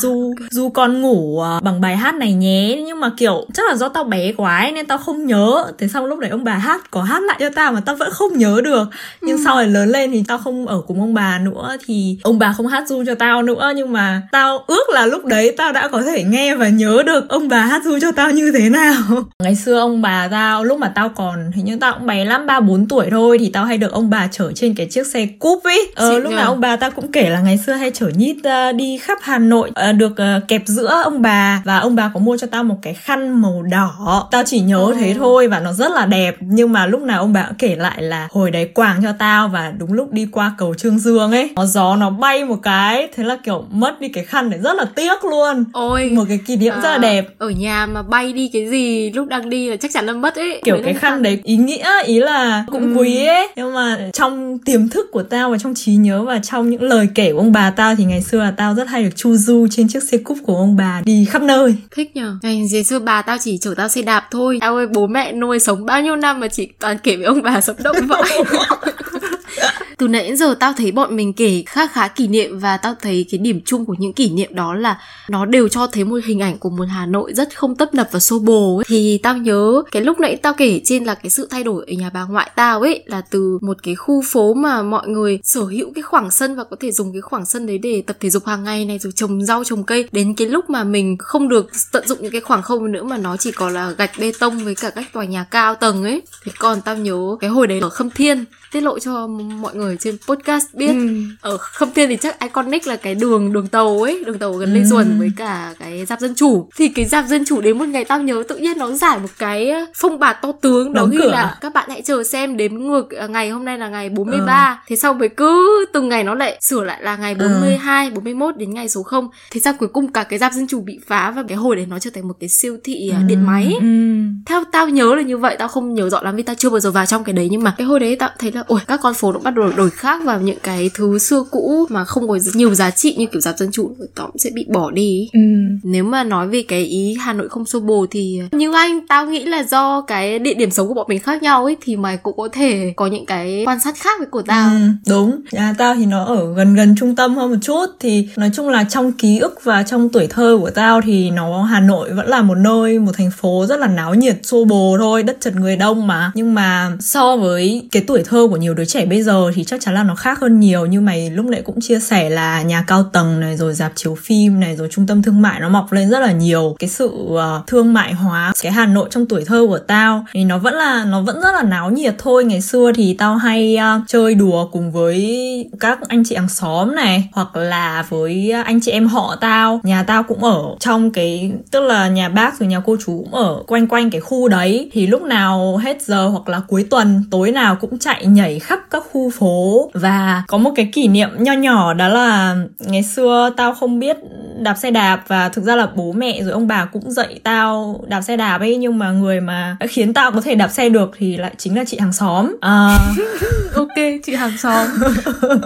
ru con ngủ bằng bài hát này nhé. Nhưng mà kiểu chắc là do tao bé quá ấy, nên tao không nhớ. Thế xong lúc đấy ông bà hát lại cho tao mà tao vẫn không nhớ được. Nhưng sau này lớn lên thì tao không ở cùng ông bà nữa, thì ông bà không hát ru cho tao nữa. Nhưng mà tao ước là lúc đấy tao đã có thể nghe và nhớ được ông bà hát ru cho tao như thế nào. Ngày xưa ông bà tao lúc mà tao còn hình như tao cũng bé lắm, 3-4 tuổi thôi, thì tao hay được ông bà chở trên cái chiếc xe cúp ấy. Lúc nào ông bà tao cũng kể là ngày xưa hay chở nhít đi khắp Hà Nội, được kẹp giữa ông bà, và ông bà có mua cho tao một cái khăn màu đỏ. Tao chỉ nhớ thế thôi và nó rất là đẹp. Nhưng mà lúc nào ông bà cũng kể lại là hồi đấy quàng cho tao và đúng lúc đi qua cầu Chương Dương ấy, nó gió nó bay một cái, thế là kiểu mất đi cái khăn đấy, rất là tiếc luôn. Ôi, một cái kỷ niệm rất là đẹp. Ở nhà mà bay đi cái gì lúc đang đi là chắc chắn là mất ấy. Kiểu cái khăn đấy ý nghĩa, ý là cũng quý ấy. Nhưng mà trong tiềm thức của tao và trong trí nhớ và trong những lời kể của ông bà tao thì ngày xưa là tao rất hay được chu du trên chiếc xe cúp của ông bà đi khắp nơi. Thích nhờ. Ngày xưa bà tao chỉ chở tao xe đạp thôi. Tao ơi, bố mẹ nuôi sống bao nhiêu năm mà chỉ toàn kể với ông bà sống động vội. Từ nãy đến giờ tao thấy bọn mình kể khá kỷ niệm, và tao thấy cái điểm chung của những kỷ niệm đó là nó đều cho thấy một hình ảnh của một Hà Nội rất không tấp nập và xô bồ ấy. Thì tao nhớ cái lúc nãy tao kể trên là cái sự thay đổi ở nhà bà ngoại tao ấy, là từ một cái khu phố mà mọi người sở hữu cái khoảng sân và có thể dùng cái khoảng sân đấy để tập thể dục hàng ngày này, rồi trồng rau trồng cây, đến cái lúc mà mình không được tận dụng những cái khoảng không nữa mà nó chỉ còn là gạch bê tông với cả các tòa nhà cao tầng ấy. Thế còn tao nhớ cái hồi đấy ở Khâm Thiên, tiết lộ cho mọi người trên podcast biết, ở Khâm Thiên thì chắc iconic là cái đường tàu ấy, đường tàu gần Lê Duẩn với cả cái Dạp Dân Chủ. Thì cái Dạp Dân Chủ đến một ngày tao nhớ tự nhiên nó giải một cái phong bạt to tướng, nó ghi là các bạn hãy chờ xem đếm ngược, ngày hôm nay là ngày 43. Thế sau mới cứ từng ngày nó lại sửa lại là ngày 42, 41 đến ngày số 0. Thế sau cuối cùng cả cái Dạp Dân Chủ bị phá và cái hồi đấy nó trở thành một cái siêu thị điện máy. Theo tao nhớ là như vậy, tao không nhớ rõ lắm vì tao chưa bao giờ vào trong cái đấy, nhưng mà cái hồi đấy tao thấy là ôi, các con phố nó bắt đầu đổi khác và những cái thứ xưa cũ mà không có nhiều giá trị như kiểu Dạp Dân Chủ nó cũng sẽ bị bỏ đi. Nếu mà nói về cái ý Hà Nội không xô bồ thì Như Anh, tao nghĩ là do cái địa điểm sống của bọn mình khác nhau ấy, thì mày cũng có thể có những cái quan sát khác với của tao. Đúng, nhà tao thì nó ở gần trung tâm hơn một chút, thì nói chung là trong ký ức và trong tuổi thơ của tao thì nó Hà Nội vẫn là một nơi, một thành phố rất là náo nhiệt xô bồ thôi, đất chật người đông mà. Nhưng mà so với cái tuổi thơ của nhiều đứa trẻ bây giờ thì chắc chắn là nó khác hơn nhiều. Như mày lúc nãy cũng chia sẻ là nhà cao tầng này, rồi rạp chiếu phim này, rồi trung tâm thương mại nó mọc lên rất là nhiều. Cái sự thương mại hóa cái Hà Nội trong tuổi thơ của tao thì nó vẫn rất là náo nhiệt thôi. Ngày xưa thì tao hay chơi đùa cùng với các anh chị hàng xóm này, hoặc là với anh chị em họ tao. Nhà tao cũng ở trong cái, tức là nhà bác rồi nhà cô chú cũng ở quanh cái khu đấy, thì lúc nào hết giờ hoặc là cuối tuần tối nào cũng chạy nhảy khắp các khu phố. Và có một cái kỷ niệm nho nhỏ đó là ngày xưa tao không biết đạp xe đạp, và thực ra là bố mẹ rồi ông bà cũng dạy tao đạp xe đạp ấy, nhưng mà người mà đã khiến tao có thể đạp xe được thì lại chính là chị hàng xóm. Ok, chị hàng xóm.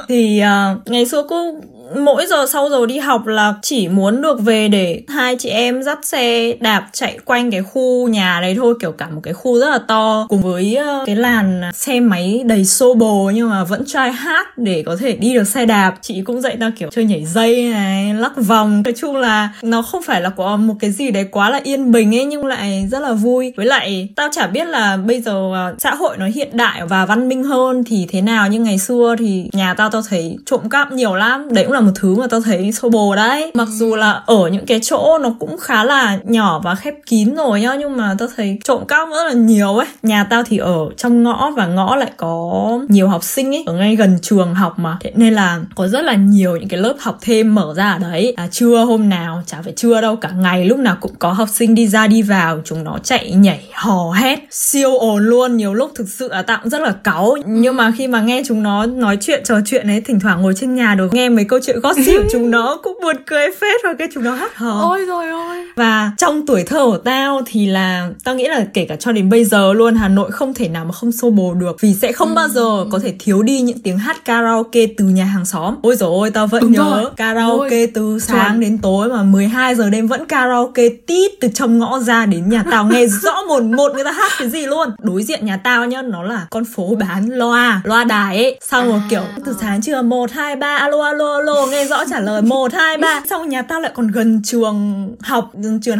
Thì ngày xưa cô mỗi giờ sau giờ đi học là chỉ muốn được về để hai chị em dắt xe đạp chạy quanh cái khu nhà đấy thôi, kiểu cả một cái khu rất là to cùng với cái làn xe máy đầy xô bồ, nhưng mà vẫn try hard để có thể đi được xe đạp. Chị cũng dạy tao kiểu chơi nhảy dây này, lắc vòng. Nói chung là nó không phải là có một cái gì đấy quá là yên bình ấy, nhưng lại rất là vui. Với lại tao chả biết là bây giờ xã hội nó hiện đại và văn minh hơn thì thế nào, nhưng ngày xưa thì nhà tao thấy trộm cắp nhiều lắm. Đấy cũng là một thứ mà tao thấy xô bồ đấy. Mặc dù là ở những cái chỗ nó cũng khá là nhỏ và khép kín rồi nhá, nhưng mà tao thấy trộm cắp rất là nhiều ấy. Nhà tao thì ở trong ngõ, và ngõ lại có nhiều học sinh ấy, ở ngay gần trường học mà. Thế nên là có rất là nhiều những cái lớp học thêm mở ra ở đấy. Trưa hôm nào, chả phải trưa đâu, cả ngày lúc nào cũng có học sinh đi ra đi vào, chúng nó chạy nhảy hò hét siêu ồn luôn. Nhiều lúc thực sự là tao cũng rất là cáu, nhưng mà khi mà nghe chúng nó nói chuyện trò chuyện ấy, thỉnh thoảng ngồi trên nhà được nghe mấy câu chuyện gossip chúng nó cũng buồn cười phết, rồi cái chúng nó hát hò. Ôi rồi ôi. Và trong tuổi thơ của tao thì là tao nghĩ là kể cả cho đến bây giờ luôn, Hà Nội không thể nào mà không xô bồ được, vì sẽ không bao giờ có thể thiếu đi những tiếng hát karaoke từ nhà hàng xóm. Ôi dồi ôi, tao vẫn nhớ karaoke từ sáng đến tối, mà 12 giờ đêm vẫn karaoke tít từ trong ngõ ra đến nhà tao nghe rõ mồn một người ta hát cái gì luôn. Đối diện nhà tao nhá, nó là con phố bán loa đài ấy, xong rồi kiểu từ sáng trưa 1, 2, 3 alo alo alo, nghe rõ trả lời 1, 2, 3. Xong nhà tao lại còn gần trường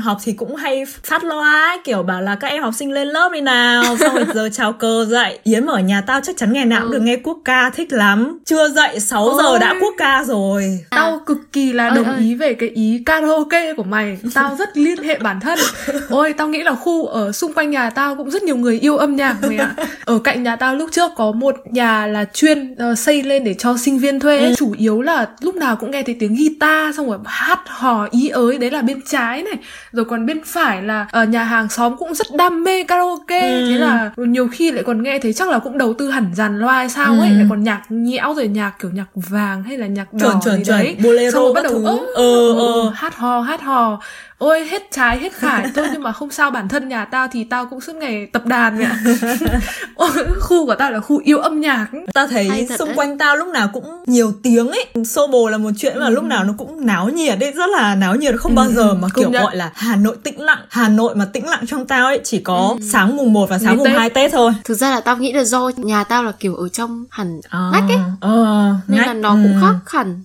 học thì cũng hay phát loa ấy, kiểu bảo là các em học sinh lên lớp đi nào, xong rồi giờ chào cờ dậy. Yến ở nhà tao chắc chắn ngày nào cũng được nghe quốc ca, thích lắm. Chưa dậy 6 giờ đã quốc ca rồi. Tao cực kỳ là đồng ý về cái ý karaoke của mày. Tao rất liên hệ bản thân. Ôi, tao nghĩ là khu ở xung quanh nhà tao cũng rất nhiều người yêu âm nhạc mày ạ. Ở cạnh nhà tao lúc trước có một nhà là chuyên xây lên để cho sinh viên thuê ấy. Chủ yếu là lúc nào cũng nghe thấy tiếng guitar, xong rồi hát hò ý ới. Đấy là bên trái này. Rồi còn bên phải là nhà hàng xóm cũng rất đam mê karaoke. Thế là nhiều khi lại còn nghe thấy, chắc là cũng đầu tư hẳn dàn loa hay sao ấy. Lại còn nhạc nhẽo rồi nhạc kiểu nhạc vàng hay là nhạc đỏ gì đấy, bolero, xong rồi bắt đầu hát hò. Ôi hết trái hết khải thôi, nhưng mà không sao, bản thân nhà tao thì tao cũng suốt ngày tập đàn vậy ạ. Khu của tao là khu yêu âm nhạc. Tao thấy xung quanh tao lúc nào cũng nhiều tiếng ấy. Xô bồ là một chuyện mà lúc nào nó cũng náo nhiệt ấy, rất là náo nhiệt, không bao giờ mà kiểu gọi là Hà Nội tĩnh lặng. Hà Nội mà tĩnh lặng trong tao ấy chỉ có sáng mùng 1 và sáng mùng 2 Tết thôi. Thực ra là tao nghĩ là do nhà tao là kiểu ở trong hẳn ngách ấy, nên là nó cũng khác hẳn.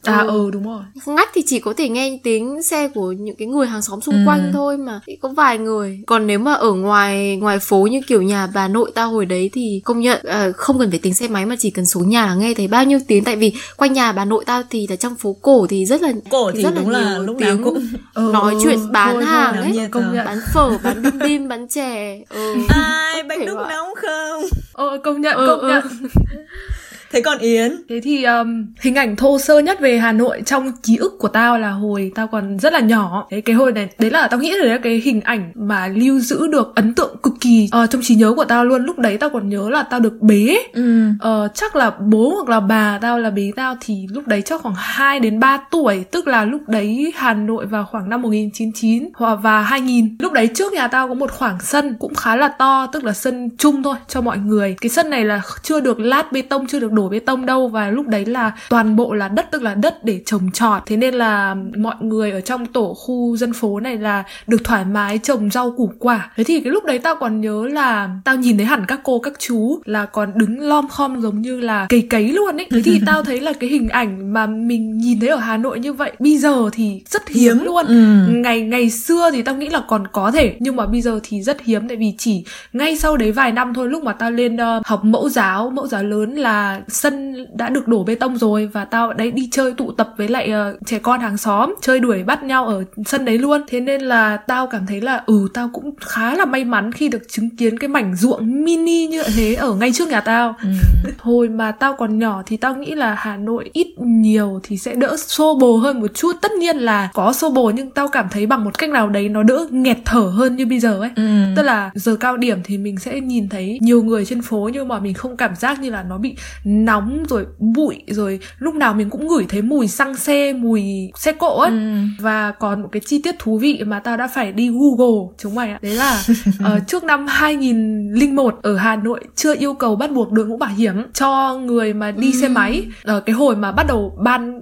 Đúng rồi. Ngách thì chỉ có thể nghe tiếng xe của những cái người hàng xóm xung quanh thôi, mà có vài người. Còn nếu mà ở ngoài phố như kiểu nhà bà nội tao hồi đấy thì công nhận không cần phải tính xe máy mà chỉ cần xuống nhà nghe thấy bao nhiêu tiếng, tại vì quanh nhà bà nội tao thì là trong phố cổ thì rất là đúng nhiều là lúc tiếng cũng... nói chuyện bán thôi, hàng ấy, bán phở, bán bim bim, bán chè. Ai bánh đúc nóng không? Công nhận. Thế còn Yến? Thế thì hình ảnh thô sơ nhất về Hà Nội trong ký ức của tao là hồi tao còn rất là nhỏ. Cái hồi này, đấy là tao nghĩ là cái hình ảnh mà lưu giữ được ấn tượng cực kỳ trong trí nhớ của tao luôn. Lúc đấy tao còn nhớ là tao được bế. Chắc là bố hoặc là bà tao là bế tao, thì lúc đấy chắc khoảng 2 đến 3 tuổi. Tức là lúc đấy Hà Nội vào khoảng năm 1999 và 2000. Lúc đấy trước nhà tao có một khoảng sân cũng khá là to, tức là sân chung thôi cho mọi người. Cái sân này là chưa được lát bê tông, chưa được đổ bê tông đâu, và lúc đấy là toàn bộ là đất, tức là đất để trồng trọt. Thế nên là mọi người ở trong tổ khu dân phố này là được thoải mái trồng rau củ quả. Thế thì cái lúc đấy tao còn nhớ là tao nhìn thấy hẳn các cô các chú là còn đứng lom khom giống như là cấy cấy luôn ấy. Thế thì tao thấy là cái hình ảnh mà mình nhìn thấy ở Hà Nội như vậy bây giờ thì rất hiếm luôn. Ngày xưa thì tao nghĩ là còn có thể, nhưng mà bây giờ thì rất hiếm, tại vì chỉ ngay sau đấy vài năm thôi, lúc mà tao lên học mẫu giáo lớn là sân đã được đổ bê tông rồi, và tao đấy đi chơi tụ tập với lại trẻ con hàng xóm, chơi đuổi bắt nhau ở sân đấy luôn. Thế nên là tao cảm thấy là tao cũng khá là may mắn khi được chứng kiến cái mảnh ruộng mini như thế ở ngay trước nhà tao. Hồi mà tao còn nhỏ thì tao nghĩ là Hà Nội ít nhiều thì sẽ đỡ xô bồ hơn một chút. Tất nhiên là có xô bồ, nhưng tao cảm thấy bằng một cách nào đấy nó đỡ nghẹt thở hơn như bây giờ ấy. Tức là giờ cao điểm thì mình sẽ nhìn thấy nhiều người trên phố, nhưng mà mình không cảm giác như là nó bị nóng rồi bụi, rồi lúc nào mình cũng ngửi thấy mùi xăng xe, mùi xe cộ ấy. Và còn một cái chi tiết thú vị mà tao đã phải đi Google chúng mày ạ. Đấy là trước năm 2001 ở Hà Nội chưa yêu cầu bắt buộc đội mũ bảo hiểm cho người mà đi xe máy. Cái hồi mà bắt đầu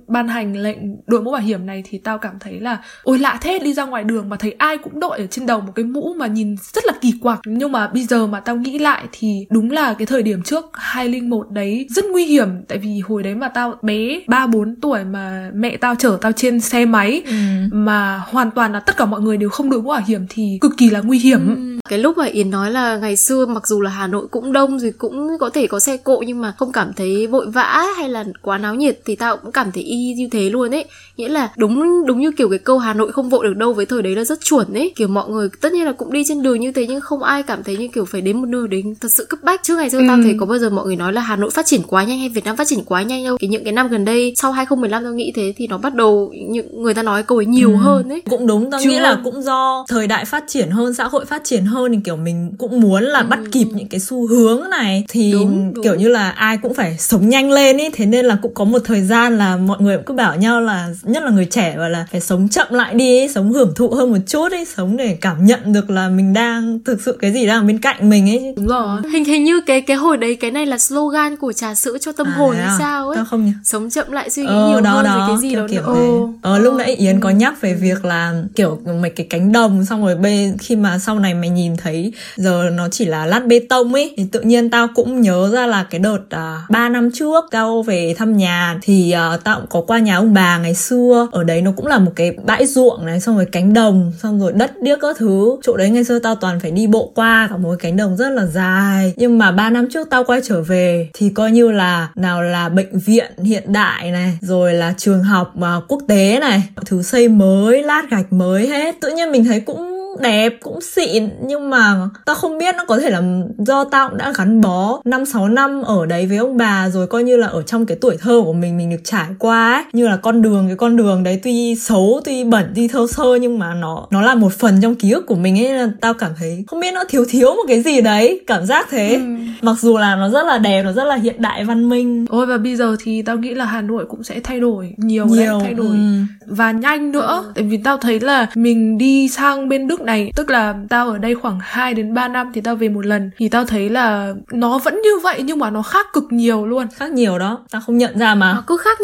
ban hành lệnh đội mũ bảo hiểm này thì tao cảm thấy là ôi lạ thế, đi ra ngoài đường mà thấy ai cũng đội ở trên đầu một cái mũ mà nhìn rất là kỳ quặc. Nhưng mà bây giờ mà tao nghĩ lại thì đúng là cái thời điểm trước 2001 đấy rất nguy hiểm. Tại vì hồi đấy mà tao bé 3-4 tuổi mà mẹ tao chở tao trên xe máy mà hoàn toàn là tất cả mọi người đều không đội mũ bảo hiểm thì cực kỳ là nguy hiểm. Cái lúc mà Yến nói là ngày xưa mặc dù là Hà Nội cũng đông rồi cũng có thể có xe cộ nhưng mà không cảm thấy vội vã hay là quá náo nhiệt thì tao cũng cảm thấy y như thế luôn ấy. Nghĩa là đúng như kiểu cái câu Hà Nội không vội được đâu với thời đấy là rất chuẩn ấy. Kiểu mọi người tất nhiên là cũng đi trên đường như thế nhưng không ai cảm thấy như kiểu phải đến một nơi đến thật sự cấp bách. Chứ ngày xưa tao thấy có bao giờ mọi người nói là Hà Nội phát triển quá nhanh hay Việt Nam phát triển quá nhanh đâu. Những cái năm gần đây sau 2015 tao nghĩ thế thì nó bắt đầu những người ta nói câu ấy nhiều hơn ấy. Cũng đúng, tao nghĩ là cũng do thời đại phát triển hơn, xã hội phát triển hơn thì kiểu mình cũng muốn là bắt kịp những cái xu hướng này thì đúng. Như là ai cũng phải sống nhanh lên ấy. Thế nên là cũng có một thời gian là mọi người cũng cứ bảo nhau là nhất là người trẻ và là phải sống chậm lại đi ấy, sống hưởng thụ hơn một chút ấy, sống để cảm nhận được là mình đang thực sự cái gì đang bên cạnh mình ấy. Đúng rồi. Hình như cái hồi đấy cái này là slogan của trà sữa cho tâm hồn hay sao ấy. Tao không nhỉ? Sống chậm lại suy nghĩ nhiều hơn về cái gì đó kiểu lúc nãy Yến có nhắc về việc là kiểu mấy cái cánh đồng xong rồi khi mà sau này mày nhìn thấy giờ nó chỉ là lát bê tông ấy thì tự nhiên tao cũng nhớ ra là cái đợt 3 năm trước tao về thăm nhà thì tao cũng có qua nhà ông bà ngày xưa. Ở đấy nó cũng là một cái bãi ruộng này, xong rồi cánh đồng, xong rồi đất điếc các thứ. Chỗ đấy ngày xưa tao toàn phải đi bộ qua cả một cái cánh đồng rất là dài. Nhưng mà 3 năm trước tao quay trở về thì coi như là nào là bệnh viện hiện đại này, rồi là trường học quốc tế này, thứ xây mới, lát gạch mới hết. Tự nhiên mình thấy cũng đẹp, cũng xịn. Nhưng mà tao không biết, nó có thể là do tao cũng đã gắn bó 5-6 năm ở đấy với ông bà rồi, coi như là ở trong cái tuổi thơ của mình được trải qua ấy. Như là cái con đường đấy tuy xấu, tuy bẩn, tuy thô sơ nhưng mà nó là một phần trong ký ức của mình ấy. Nên tao cảm thấy không biết nó thiếu một cái gì đấy, cảm giác thế. Mặc dù là nó rất là đẹp, nó rất là hiện đại văn minh. Ôi và bây giờ thì tao nghĩ là Hà Nội cũng sẽ thay đổi nhiều. Thay đổi và nhanh nữa. Tại vì tao thấy là mình đi sang bên Đức này, tức là tao ở đây khoảng 2-3 năm thì tao về một lần, thì tao thấy là nó vẫn như vậy nhưng mà nó khác cực nhiều luôn. Khác nhiều đó, tao không nhận ra mà. Nó cứ khác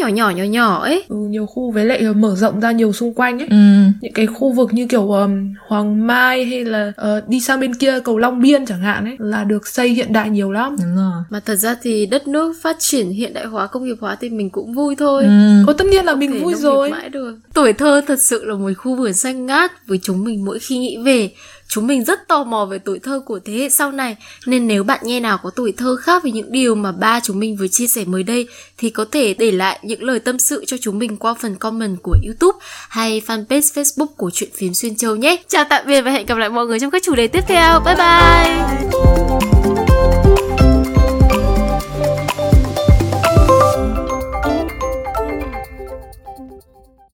nhỏ ấy. Nhiều khu với lại mở rộng ra nhiều xung quanh ấy. Những cái khu vực như kiểu Hoàng Mai hay là đi sang bên kia cầu Long Biên chẳng hạn ấy là được xây hiện đại nhiều lắm. Đúng rồi. Mà thật ra thì đất nước phát triển hiện đại hóa, công nghiệp hóa thì mình cũng vui thôi. Tất nhiên là mình vui rồi. Tuổi thơ thật sự là một khu vườn xanh ngát với chúng mình. Mỗi khi nghĩ về, chúng mình rất tò mò về tuổi thơ của thế hệ sau này. Nên nếu bạn nghe nào có tuổi thơ khác với những điều mà ba chúng mình vừa chia sẻ mới đây thì có thể để lại những lời tâm sự cho chúng mình qua phần comment của YouTube hay fanpage Facebook của Chuyện Phiếm Xuyên Châu nhé. Chào tạm biệt và hẹn gặp lại mọi người trong các chủ đề tiếp theo. Bye bye.